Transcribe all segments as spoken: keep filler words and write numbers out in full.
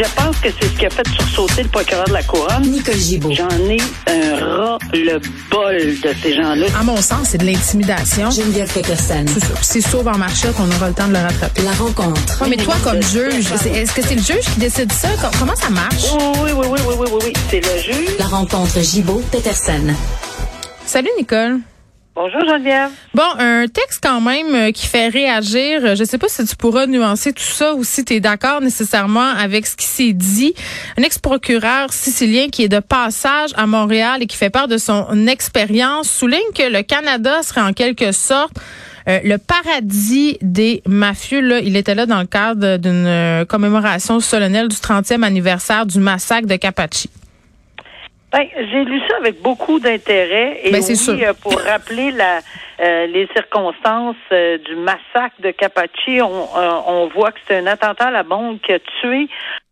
Je pense que c'est ce qui a fait sursauter le procureur de la Couronne. Nicole Gibault. J'en ai un ras-le-bol de ces gens-là. À mon sens, c'est de l'intimidation. Geneviève Peterson. C'est ça. Si Sauve en marchette, on aura le temps de le rattraper. La rencontre. Ouais, mais toi, comme juge, est-ce que c'est le juge qui décide ça? Comment ça marche? Oui, oui, oui, oui, oui, oui, oui, oui. C'est le juge. La rencontre Gibault-Peterson. Salut, Nicole. Bonjour, Geneviève. Bon, un texte quand même qui fait réagir. Je ne sais pas si tu pourras nuancer tout ça ou si tu es d'accord nécessairement avec ce qui s'est dit. Un ex-procureur sicilien qui est de passage à Montréal et qui fait part de son expérience souligne que le Canada serait en quelque sorte euh, le paradis des mafieux. Là, il était là dans le cadre d'une commémoration solennelle du trentième anniversaire du massacre de Kapachi. Ben, j'ai lu ça avec beaucoup d'intérêt et ben, oui, sûr. Euh, pour rappeler la, euh, les circonstances euh, du massacre de Kapachi, on, euh, on voit que c'est un attentat à la bombe qui a tué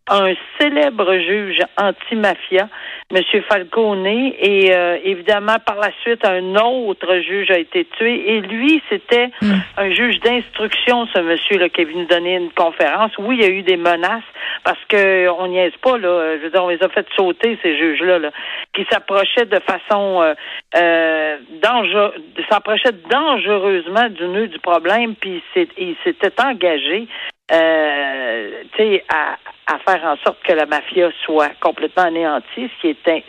un célèbre juge anti-mafia, M. Falcone, et euh, évidemment par la suite un autre juge a été tué et lui c'était mmh. un juge d'instruction, ce monsieur là qui est venu donner une conférence. Oui, il y a eu des menaces parce que on n'y est pas là, je veux dire on les a fait sauter ces juges là, là qui s'approchaient de façon euh, euh, dangereux, s'approchaient dangereusement du nœud du problème puis ils s'étaient engagés. Euh, tu sais, à, à faire en sorte que la mafia soit complètement anéantie, ce qui est un,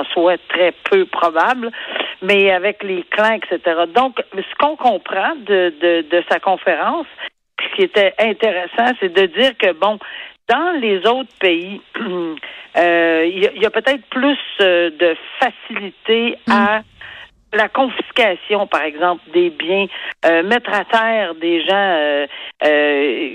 en soi très peu probable, mais avec les clans, et cetera. Donc, ce qu'on comprend de, de, de sa conférence, ce qui était intéressant, c'est de dire que, bon, dans les autres pays, il euh, y a, a peut-être plus de facilité à... Mm. La confiscation, par exemple, des biens, euh, mettre à terre des gens euh, euh,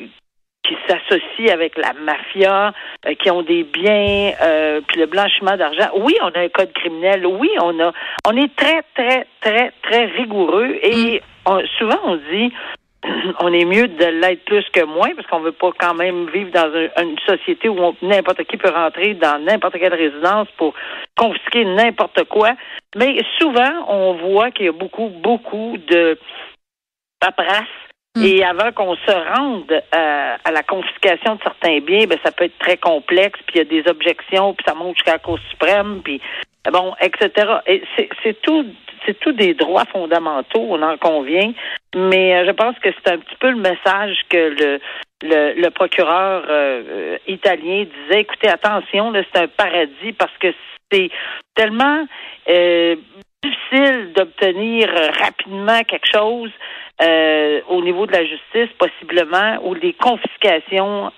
qui s'associent avec la mafia, euh, qui ont des biens, euh, puis le blanchiment d'argent. Oui, on a un code criminel. Oui, on a, on est très, très, très, très rigoureux. Et on, souvent, on dit, on est mieux de l'être plus que moins, parce qu'on veut pas quand même vivre dans un, une société où on, n'importe qui peut rentrer dans n'importe quelle résidence pour confisquer n'importe quoi. Mais souvent, on voit qu'il y a beaucoup, beaucoup de paperasse. Mm. Et avant qu'on se rende euh, à la confiscation de certains biens, ben ça peut être très complexe, puis il y a des objections, puis ça monte jusqu'à la Cour suprême, puis bon, et cetera. Et c'est, c'est tout... C'est tous des droits fondamentaux, on en convient, mais je pense que c'est un petit peu le message que le le, le procureur euh, italien disait. Écoutez, attention, là, c'est un paradis parce que c'est tellement euh, difficile d'obtenir rapidement quelque chose euh, au niveau de la justice, possiblement, ou des confiscations.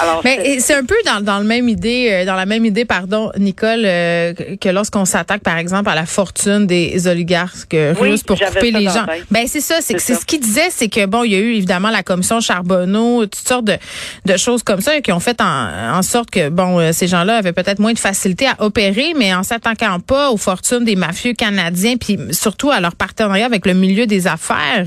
Alors, mais c'est... c'est un peu dans, dans le même idée, dans la même idée, pardon, Nicole, euh, que lorsqu'on s'attaque, par exemple, à la fortune des oligarques russes oui, pour couper les gens. Ben c'est ça, c'est, c'est, que, c'est ça. Ce qu'il disait, c'est que bon, il y a eu évidemment la commission Charbonneau, toutes sortes de, de choses comme ça, qui ont fait en, en sorte que bon, ces gens-là avaient peut-être moins de facilité à opérer, mais en s'attaquant pas aux fortunes des mafieux canadiens. Puis surtout à leur partenariat avec le milieu des affaires.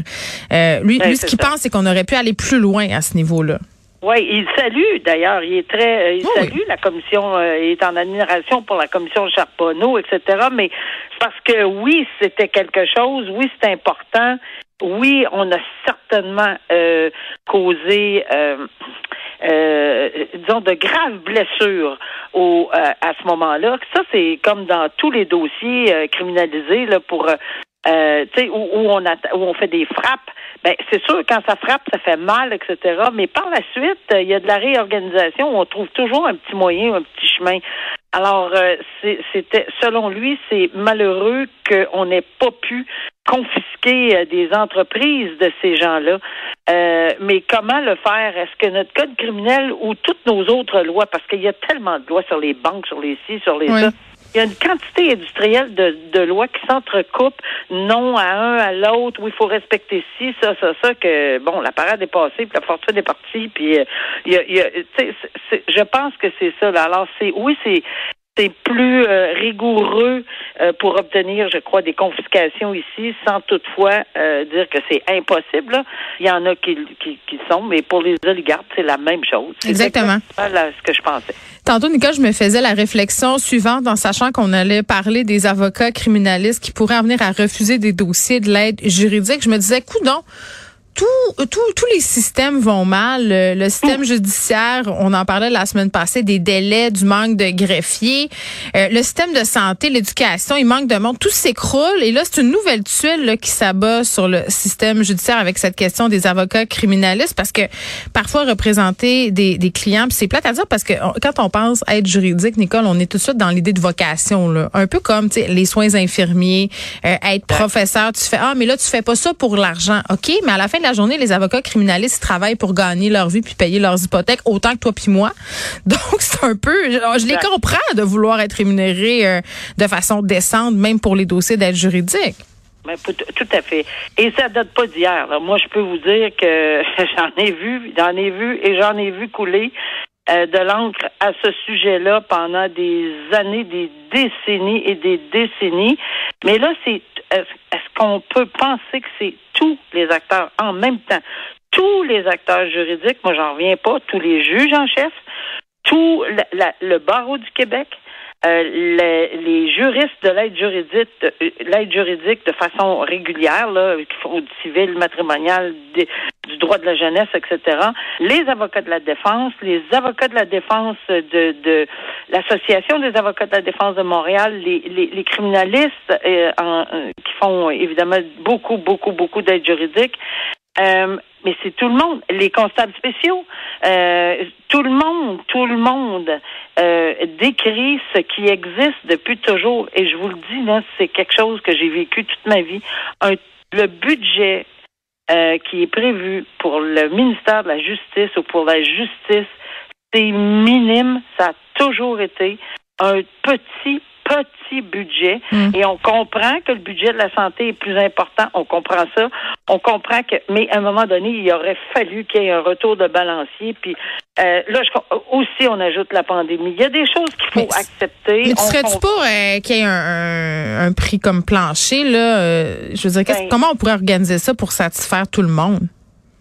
Euh, lui, ouais, lui ce qu'il ça. pense, c'est qu'on aurait pu aller plus loin à ce niveau-là. Oui, il salue d'ailleurs, il est très, il oui, salue oui. la commission, euh, il est en admiration pour la commission Charbonneau, et cetera. Mais c'est parce que oui, c'était quelque chose, oui, c'est important, oui, on a certainement euh, causé, euh, euh, disons, de graves blessures au euh, à ce moment-là. Ça, c'est comme dans tous les dossiers euh, criminalisés là pour. Euh, Euh, tu sais, où, où on atta- où on fait des frappes, ben c'est sûr quand ça frappe, ça fait mal, et cetera. Mais par la suite, il euh, y a de la réorganisation où on trouve toujours un petit moyen, un petit chemin. Alors, euh, c'est, c'était, selon lui, c'est malheureux qu'on n'ait pas pu confisquer euh, des entreprises de ces gens-là. Euh, mais comment le faire? Est-ce que notre code criminel ou toutes nos autres lois, parce qu'il y a tellement de lois sur les banques, sur les ci, sur les ça. Oui. Il y a une quantité industrielle de, de lois qui s'entrecoupent, non à un, à l'autre, où il faut respecter ci, ça, ça, ça, que, bon, la parade est passée, puis la fortune est partie, puis euh, il y a, il y a, tu sais, c'est, c'est, je pense que c'est ça, là. Alors, c'est, oui, c'est, c'est plus euh, rigoureux euh, pour obtenir, je crois, des confiscations ici, sans toutefois euh, dire que c'est impossible, là. Il y en a qui, qui, qui sont, mais pour les oligarques, c'est la même chose. C'est exactement. C'est ce que je pensais. Tantôt, Nicole, je me faisais la réflexion suivante en sachant qu'on allait parler des avocats criminalistes qui pourraient en venir à refuser des dossiers de l'aide juridique. Je me disais, coudonc, Tout, tout, tous les systèmes vont mal. Le, le système judiciaire, on en parlait la semaine passée, des délais, du manque de greffiers. Euh, le système de santé, l'éducation, il manque de monde. Tout s'écroule. Et là, c'est une nouvelle tuile là, qui s'abat sur le système judiciaire avec cette question des avocats criminalistes, parce que parfois représenter des, des clients, puis c'est plate à dire parce que on, quand on pense à être juridique, Nicole, on est tout de suite dans l'idée de vocation, là. Un peu comme les soins infirmiers, euh, être professeur. Tu fais, ah, mais là, tu fais pas ça pour l'argent. OK, mais à la fin de la journée, les avocats criminalistes travaillent pour gagner leur vie puis payer leurs hypothèques autant que toi puis moi. Donc, c'est un peu... Je les comprends de vouloir être rémunérés euh, de façon décente, même pour les dossiers d'aide juridique. Mais tout à fait. Et ça date pas d'hier. Moi, je peux vous dire que j'en ai vu, j'en ai vu et j'en ai vu couler euh, de l'encre à ce sujet-là pendant des années, des décennies et des décennies. Mais là, c'est... Est-ce qu'on peut penser que c'est tous les acteurs en même temps? Tous les acteurs juridiques, moi j'en reviens pas, tous les juges en chef, tout la, la, le barreau du Québec, euh, les, les juristes de l'aide juridique, l'aide juridique de façon régulière, là, au civil, matrimonial, des, du droit de la jeunesse, et cetera. Les avocats de la défense, les avocats de la défense de, de l'Association des avocats de la défense de Montréal, les, les, les criminalistes euh, en, qui font évidemment beaucoup, beaucoup, beaucoup d'aide juridique. Euh, mais c'est tout le monde, les constables spéciaux, euh, tout le monde, tout le monde euh, décrit ce qui existe depuis toujours. Et je vous le dis, là, c'est quelque chose que j'ai vécu toute ma vie. Un, le budget Euh, qui est prévu pour le ministère de la Justice ou pour la justice, c'est minime. Ça a toujours été un petit, petit budget. Mmh. Et on comprend que le budget de la santé est plus important. On comprend ça. On comprend que, mais à un moment donné, il aurait fallu qu'il y ait un retour de balancier. Puis euh, là, je, aussi, on ajoute la pandémie. Il y a des choses qu'il faut mais accepter. Mais tu serais-tu pour euh, qu'il y ait un, un, un prix comme plancher, là? Euh, je veux dire, ben, comment on pourrait organiser ça pour satisfaire tout le monde?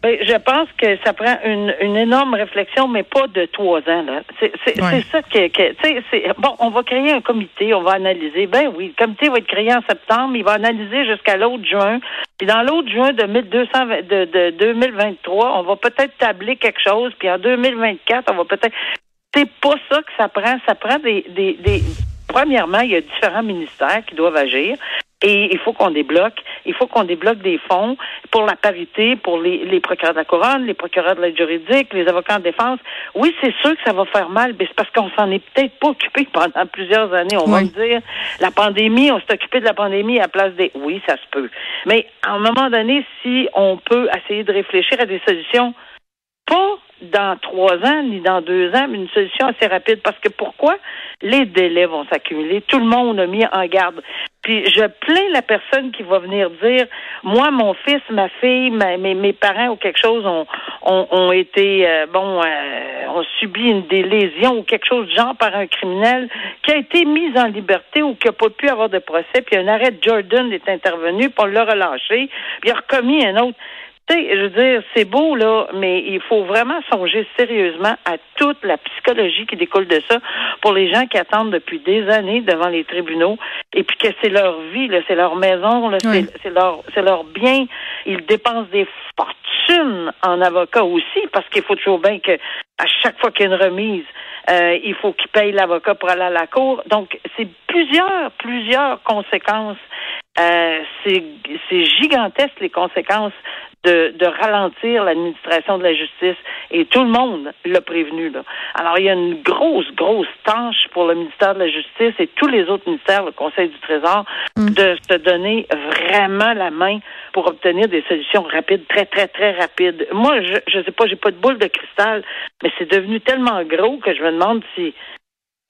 Ben, je pense que ça prend une, une énorme réflexion, mais pas de trois ans, là. C'est, c'est, ouais. c'est ça que, que tu sais, bon, on va créer un comité, on va analyser. Ben oui, le comité va être créé en septembre, il va analyser jusqu'à l'autre juin. Puis dans l'autre juin de, mille deux cents, de, de deux mille vingt-trois, on va peut-être tabler quelque chose, puis en deux mille vingt-quatre, on va peut-être... C'est pas ça que ça prend. Ça prend des, des, des... Premièrement, il y a différents ministères qui doivent agir. Et il faut qu'on débloque, il faut qu'on débloque des fonds pour la parité, pour les, les procureurs de la couronne, les procureurs de l'aide juridique, les avocats en défense. Oui, c'est sûr que ça va faire mal, mais c'est parce qu'on s'en est peut-être pas occupé pendant plusieurs années. On oui. va me dire, la pandémie, on s'est occupé de la pandémie à la place des... Oui, ça se peut. Mais à un moment donné, si on peut essayer de réfléchir à des solutions, pas dans trois ans, ni dans deux ans, mais une solution assez rapide. Parce que pourquoi? Les délais vont s'accumuler. Tout le monde a mis en garde. Puis je plains la personne qui va venir dire, moi, mon fils, ma fille, ma, mes, mes parents ou quelque chose ont, ont, ont été, euh, bon, euh, ont subi une, des lésions ou quelque chose de genre par un criminel qui a été mis en liberté ou qui n'a pas pu avoir de procès. Puis un arrêt de Jordan est intervenu pour le relâcher. Puis il a commis un autre... Je veux dire, c'est beau, là, mais il faut vraiment songer sérieusement à toute la psychologie qui découle de ça pour les gens qui attendent depuis des années devant les tribunaux et puis que c'est leur vie, là, c'est leur maison, là, oui. c'est, c'est leur c'est leur bien. Ils dépensent des fortunes en avocats aussi parce qu'il faut toujours bien que à chaque fois qu'il y a une remise, euh, il faut qu'ils payent l'avocat pour aller à la cour. Donc, c'est plusieurs, plusieurs conséquences. Euh, c'est, c'est gigantesque les conséquences de, de ralentir l'administration de la justice et tout le monde l'a prévenu là. Alors il y a une grosse grosse tâche pour le ministère de la Justice et tous les autres ministères, le Conseil du Trésor, mm. de se donner vraiment la main pour obtenir des solutions rapides, très très très rapides. Moi je, je sais pas, j'ai pas de boule de cristal, mais c'est devenu tellement gros que je me demande si,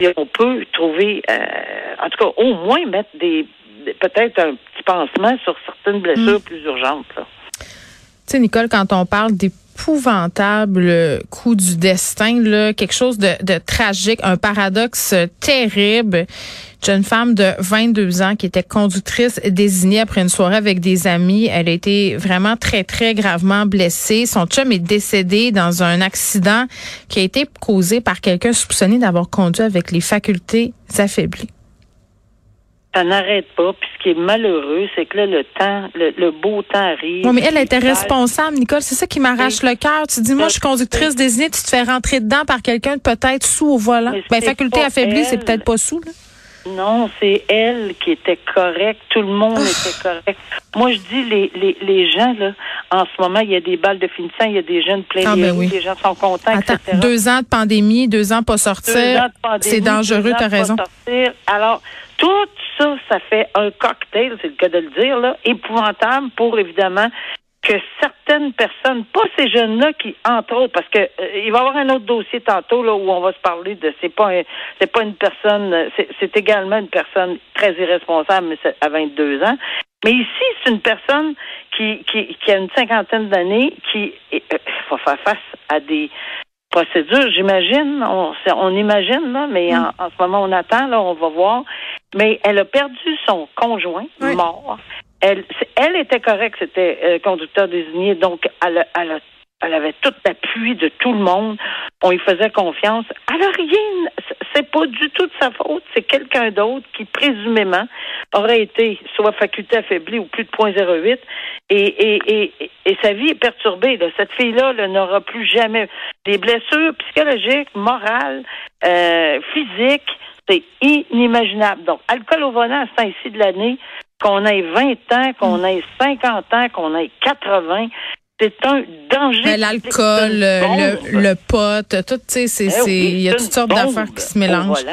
si on peut trouver euh, en tout cas au moins mettre des peut-être un petit pansement sur certaines blessures mmh. plus urgentes. Tu sais, Nicole, quand on parle d'épouvantable coup du destin, là, quelque chose de, de tragique, un paradoxe terrible, jeune femme de vingt-deux ans qui était conductrice désignée après une soirée avec des amis. Elle a été vraiment très, très gravement blessée. Son chum est décédé dans un accident qui a été causé par quelqu'un soupçonné d'avoir conduit avec les facultés affaiblies. Ça n'arrête pas. Puis ce qui est malheureux, c'est que là, le temps, le, le beau temps arrive. Oui, mais elle était responsable, Nicole. C'est ça qui m'arrache oui. le cœur. Tu dis, moi, je suis conductrice désignée. Tu te fais rentrer dedans par quelqu'un de peut-être sous au volant. Ben, faculté affaiblie, elle. C'est peut-être pas sous, là. Non, c'est elle qui était correcte. Tout le monde était correct. Moi, je dis, les, les, les gens, là, en ce moment, il y a des balles de finissant, il y a des jeunes pleins ah, ben oui. les gens sont contents, Attends, et cetera. Deux ans de pandémie, deux ans pas sortir, deux ans de pandémie, c'est dangereux, t'as raison. Alors, tout ça, ça fait un cocktail, c'est le cas de le dire, là, épouvantable pour, évidemment, que certaines personnes, pas ces jeunes-là qui, entre autres, parce que euh, il va y avoir un autre dossier tantôt là où on va se parler de c'est pas un, c'est pas une personne, c'est, c'est également une personne très irresponsable, mais c'est à vingt-deux ans. Mais ici, c'est une personne qui qui, qui a une cinquantaine d'années qui euh, va faire face à des procédures, j'imagine, on, on imagine là, mais en, en ce moment on attend là, on va voir. Mais elle a perdu son conjoint oui. mort. Elle, elle était correcte, c'était euh, conducteur désigné, donc elle, elle, a, elle avait tout l'appui de tout le monde. On lui faisait confiance. Alors rien, c'est pas du tout de sa faute, c'est quelqu'un d'autre qui présumément aurait été soit faculté affaiblie ou plus de zéro virgule zéro huit et, et, et, et sa vie est perturbée. Là. Cette fille-là là, n'aura plus jamais des blessures psychologiques, morales, euh, physiques. C'est inimaginable. Donc, alcool au volant à ce temps-ci de l'année, qu'on ait vingt ans, qu'on ait cinquante ans, qu'on ait quatre-vingts, c'est un danger. Mais l'alcool, le, le, le pot, tout, tu sais, c'est, eh oui, il y a toutes sortes d'affaires qui se mélangent.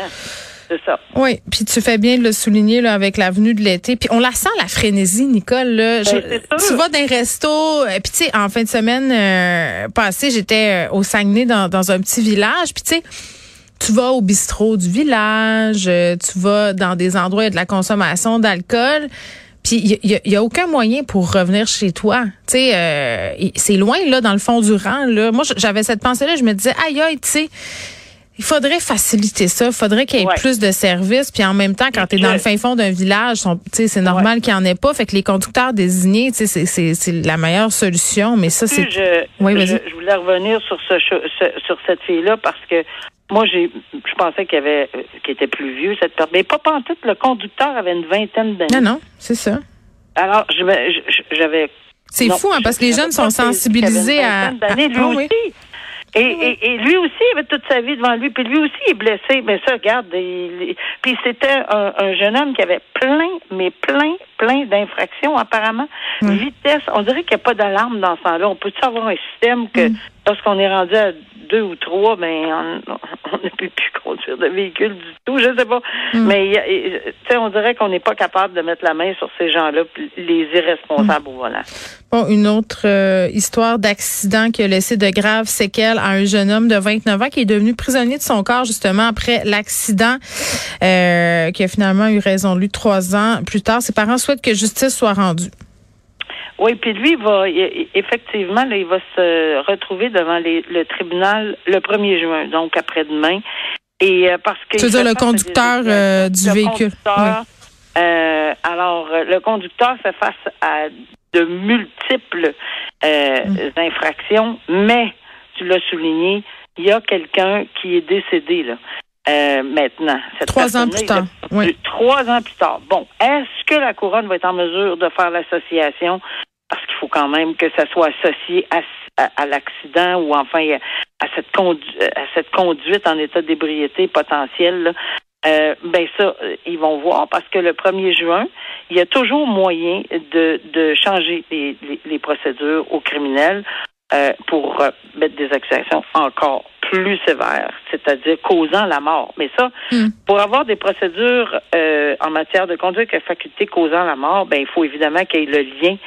C'est ça. Oui, puis tu fais bien de le souligner là, avec la venue de l'été. Puis on la sent, la frénésie, Nicole. Là. Je, ben, tu vas dans un resto. Puis tu sais, en fin de semaine euh, passée, j'étais au Saguenay dans, dans un petit village. Puis tu sais, tu vas au bistrot du village, tu vas dans des endroits où il y a de la consommation d'alcool, puis il y, y a aucun moyen pour revenir chez toi. Tu sais, euh, c'est loin là dans le fond du rang là. Moi, j'avais cette pensée-là, je me disais aïe aïe, tu sais, il faudrait faciliter ça, il faudrait qu'il y ait ouais. plus de services, puis en même temps quand tu es dans le fin fond d'un village, tu sais, c'est normal ouais. qu'il n'y en ait pas, fait que les conducteurs désignés, tu sais, c'est, c'est c'est la meilleure solution, mais ça c'est je, oui, vas-y. Je, je voulais revenir sur ce, ce sur cette fille-là parce que moi, j'ai, je pensais qu'il y avait, qu'il était plus vieux, cette personne. Mais pas pantoute, le conducteur avait une vingtaine d'années. Non, non, c'est ça. Alors, je, je, j'avais. C'est non, fou, hein, parce que les jeunes sont sensibilisés à. Une vingtaine d'années, lui aussi. Et, et, et lui aussi avait toute sa vie devant lui, puis lui aussi est blessé. Mais ça, regarde, il, il, puis c'était un, un jeune homme qui avait plein, mais plein, plein d'infractions apparemment. Mm. Vitesse, on dirait qu'il n'y a pas d'alarme dans ce temps-là. On peut-tu avoir un système que mm. lorsqu'on est rendu à deux ou trois, ben on ne peut plus conduire de véhicule du tout, je sais pas. Mm. Mais tu sais, on dirait qu'on n'est pas capable de mettre la main sur ces gens-là, les irresponsables mm. au volant. Bon, une autre euh, histoire d'accident qui a laissé de graves séquelles à un jeune homme de vingt-neuf ans qui est devenu prisonnier de son corps justement après l'accident, euh, qui a finalement eu raison de lui trois ans plus tard. Ses parents souhaitent que justice soit rendue. Oui, puis lui, il va il, effectivement, là, il va se retrouver devant les, le tribunal le premier juin, donc après-demain. Et euh, parce que. C'est-à-dire le conducteur des, euh, du le véhicule. Conducteur, oui. euh, alors, le conducteur fait face à de multiples euh, mmh. infractions, mais, tu l'as souligné, il y a quelqu'un qui est décédé, là. Euh, maintenant. Cette trois ans plus tard. Oui. Trois ans plus tard. Bon, est-ce que la Couronne va être en mesure de faire l'association? Parce qu'il faut quand même que ça soit associé à, à, à l'accident ou enfin à, à, cette condu- à cette conduite en état d'ébriété potentielle. Là. Euh, ben ça, ils vont voir parce que le premier juin, il y a toujours moyen de, de changer les, les, les procédures aux criminels euh, pour euh, mettre des accusations encore plus sévère, c'est-à-dire causant la mort. Mais ça, mm. pour avoir des procédures euh, en matière de conduite à faculté causant la mort, ben il faut évidemment qu'il y ait le lien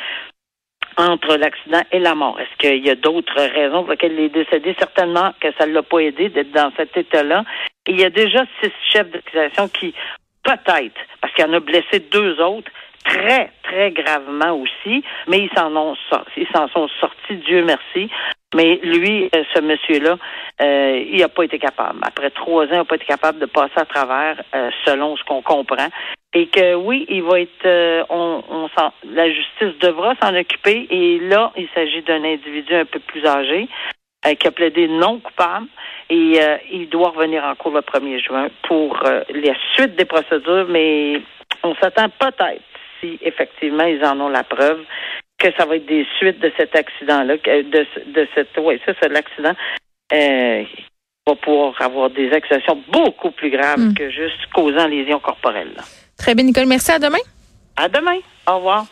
entre l'accident et la mort. Est-ce qu'il y a d'autres raisons pour lesquelles il est décédé? Certainement que ça ne l'a pas aidé d'être dans cet état-là. Et il y a déjà six chefs d'accusation qui, peut-être, parce qu'il en a blessé deux autres, très, très gravement aussi, mais ils s'en ont sorti, ils s'en sont sortis, Dieu merci. Mais lui, ce monsieur-là, euh, il n'a pas été capable. Après trois ans, il n'a pas été capable de passer à travers, euh, selon ce qu'on comprend. Et que oui, il va être, euh, on, on s'en, la justice devra s'en occuper. Et là, il s'agit d'un individu un peu plus âgé euh, qui a plaidé non coupable. Et euh, il doit revenir en cours le premier juin pour euh, la suite des procédures, mais on s'attend peut-être, si effectivement ils en ont la preuve, que ça va être des suites de cet accident-là, de, de cette, ouais, ça, c'est de l'accident, euh, va pouvoir avoir des accusations beaucoup plus graves mmh. que juste causant lésions corporelles. Très bien, Nicole. Merci. À demain. À demain. Au revoir.